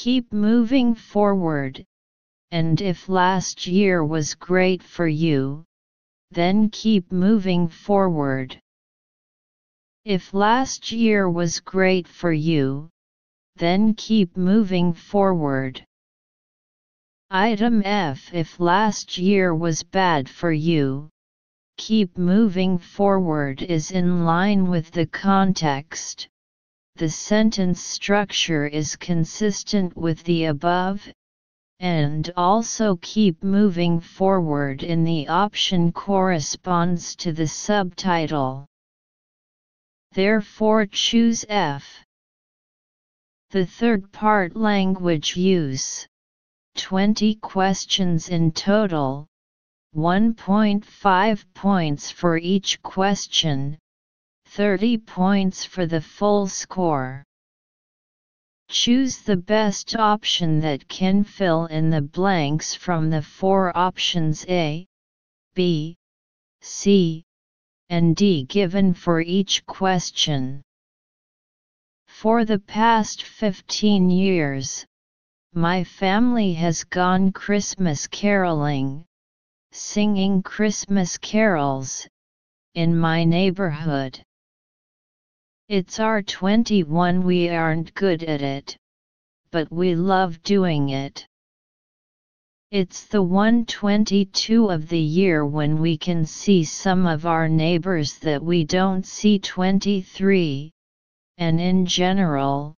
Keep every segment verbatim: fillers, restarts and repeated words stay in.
keep moving forward, and if last year was great for you, then keep moving forward. If last year was great for you, then keep moving forward. Item F. If last year was bad for you, keep moving forward is in line with the context. The sentence structure is consistent with the above, and also keep moving forward in the option corresponds to the subtitle. Therefore choose F. The third part, language use, twenty questions in total, one point five points for each question, thirty points for the full score. Choose the best option that can fill in the blanks from the four options A, B, C, and D given for each question. For the past fifteen years, my family has gone Christmas caroling, singing Christmas carols, in my neighborhood. It's our twenty-one, we aren't good at it, but we love doing it. It's the one twenty-two of the year when we can see some of our neighbors that we don't see twenty-three, and in general,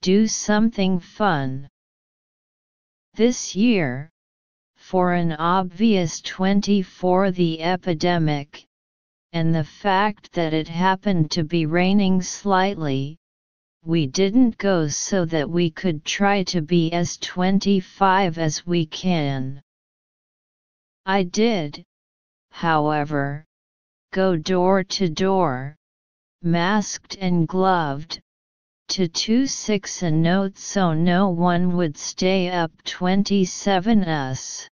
do something fun. This year, for an obvious twenty-four, the epidemic, and the fact that it happened to be raining slightly, we didn't go so that we could try to be as twenty-five as we can. I did, however, go door to door, masked and gloved, to two six a note so no one would stay up twenty-seven us.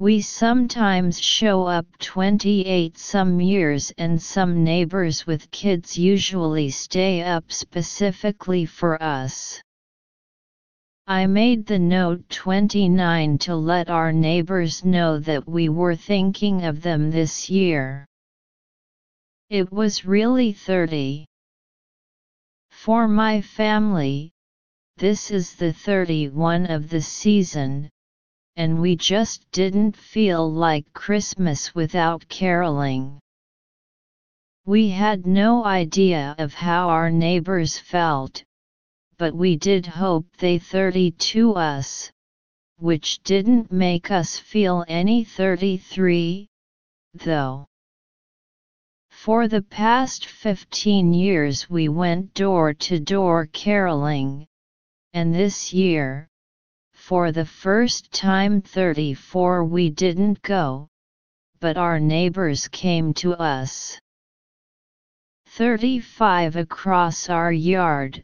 We sometimes show up twenty-eight some years, and some neighbors with kids usually stay up specifically for us. I made the note twenty-nine to let our neighbors know that we were thinking of them this year. It was really thirty. For my family, this is the thirty-one of the season, and we just didn't feel like Christmas without caroling. We had no idea of how our neighbors felt, but we did hope they thirty-two us, which didn't make us feel any thirty-three, though. For the past fifteen years we went door to door caroling, and this year, for the first time thirty-four we didn't go, but our neighbors came to us. thirty-five across our yard,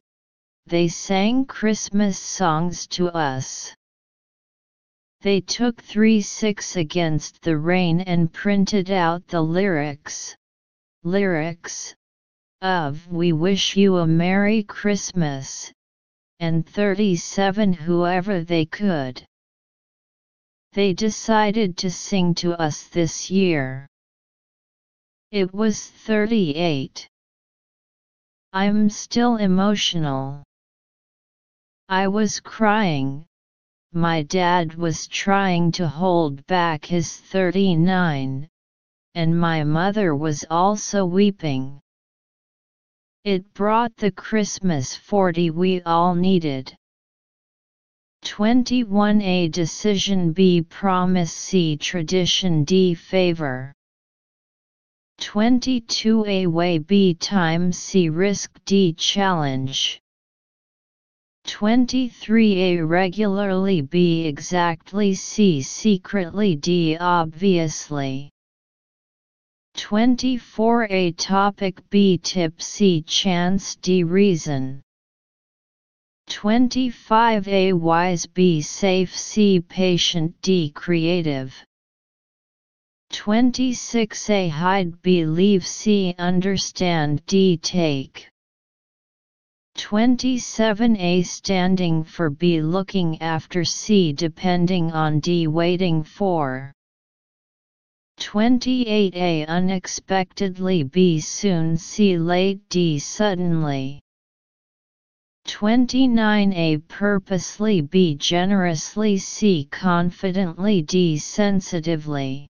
they sang Christmas songs to us. They took three six against the rain and printed out the lyrics, lyrics, of We Wish You a Merry Christmas, and thirty-seven whoever they could. They decided to sing to us this year. It was thirty-eight. I'm still emotional. I was crying. My dad was trying to hold back his thirty-nine, and my mother was also weeping. It brought the Christmas forty we all needed. twenty-one A, decision B, promise C, tradition D, favor. twenty-two A, way B, time C, risk D, challenge. twenty-three A, regularly B, exactly C, secretly D, obviously. twenty-four A, topic B, tip C, chance D, reason. twenty-five A, wise B, safe C, patient D, creative. twenty-six A, hide B, leave C, understand D, take. twenty-seven A standing for B, looking after C depending on D, waiting for. twenty-eight A unexpectedly, B soon, C late, D suddenly. twenty-nine A purposely, B generously, C confidently, D sensitively.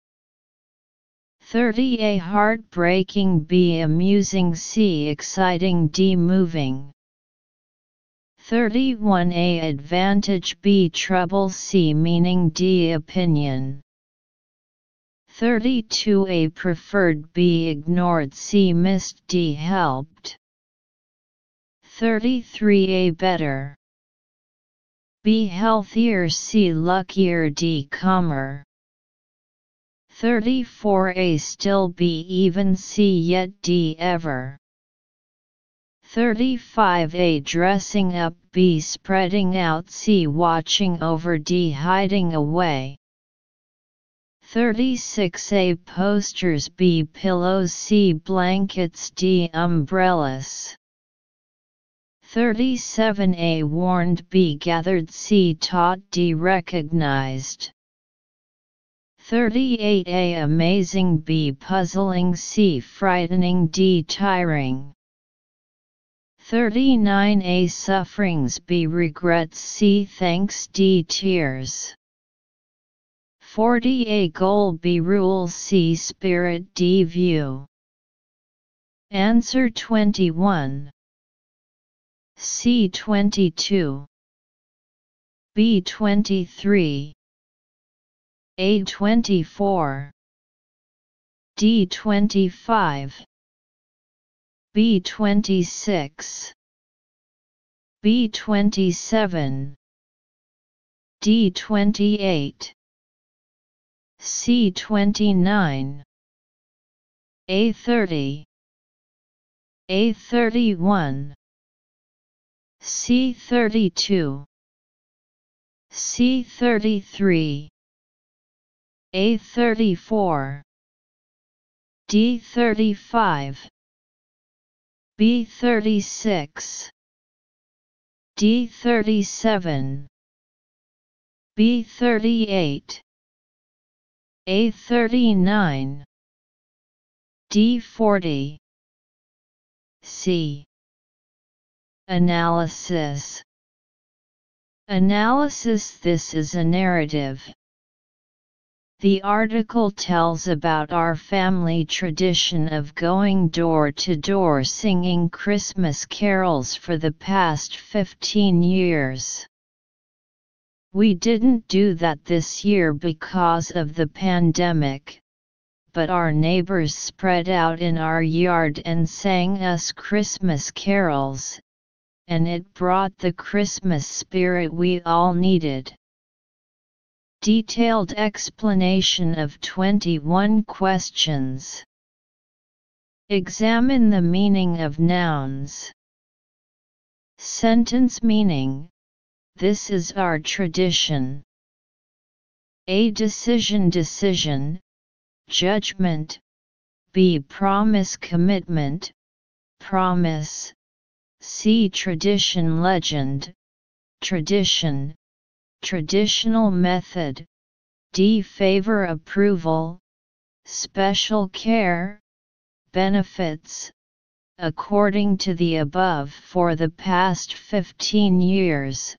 thirty A heartbreaking, B amusing, C exciting, D moving. thirty-one A advantage, B trouble, C meaning, D opinion. thirty-two A preferred, B ignored, C missed, D helped. thirty-three A better, B healthier, C luckier, D calmer. thirty-four A still, B even, C yet, D ever. thirty-five A dressing up, B spreading out, C watching over, D hiding away. thirty-six A posters, B pillows, C blankets, D umbrellas. thirty-seven A warned, B gathered, C taught, D recognized. thirty-eight A amazing, B puzzling, C frightening, D tiring. thirty-nine A sufferings, B regrets, C thanks, D tears. forty A goal, B rule, C spirit, D view. Answer twenty-one. C twenty-two, B twenty-three, A twenty-four, D twenty-five, B twenty-six, B twenty-seven, D twenty-eight, C twenty-nine, A thirty, A thirty-one, C thirty-two, C thirty-three, A thirty-four, D thirty-five, B thirty-six, D thirty-seven, B thirty-eight, A thirty-nine, D forty. C Analysis. Analysis. This is a narrative. The article tells about our family tradition of going door to door singing Christmas carols for the past fifteen years. We didn't do that this year because of the pandemic, but our neighbors spread out in our yard and sang us Christmas carols, and it brought the Christmas spirit we all needed. Detailed explanation of twenty-one questions. Examine the meaning of nouns. Sentence meaning, this is our tradition. A decision, decision, judgment. B promise, commitment, promise. C tradition, legend, tradition, traditional method. D favor, approval, special care, benefits. According to the above, for the past fifteen years,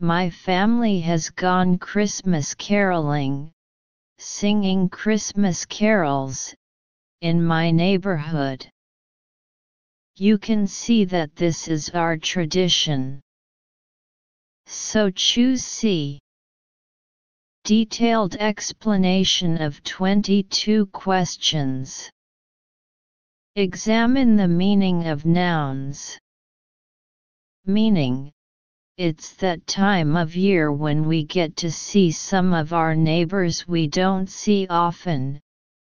my family has gone Christmas caroling, singing Christmas carols, in my neighborhood. You can see that this is our tradition. So choose C. Detailed explanation of twenty-two questions. Examine the meaning of nouns. Meaning, it's that time of year when we get to see some of our neighbors we don't see often,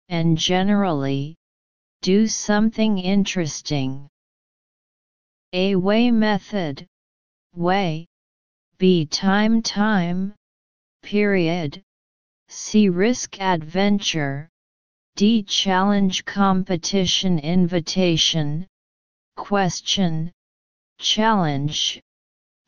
and generally, do something interesting. A way, method, way. B time, time, period. C risk, adventure. D challenge, competition, invitation, question. Challenge.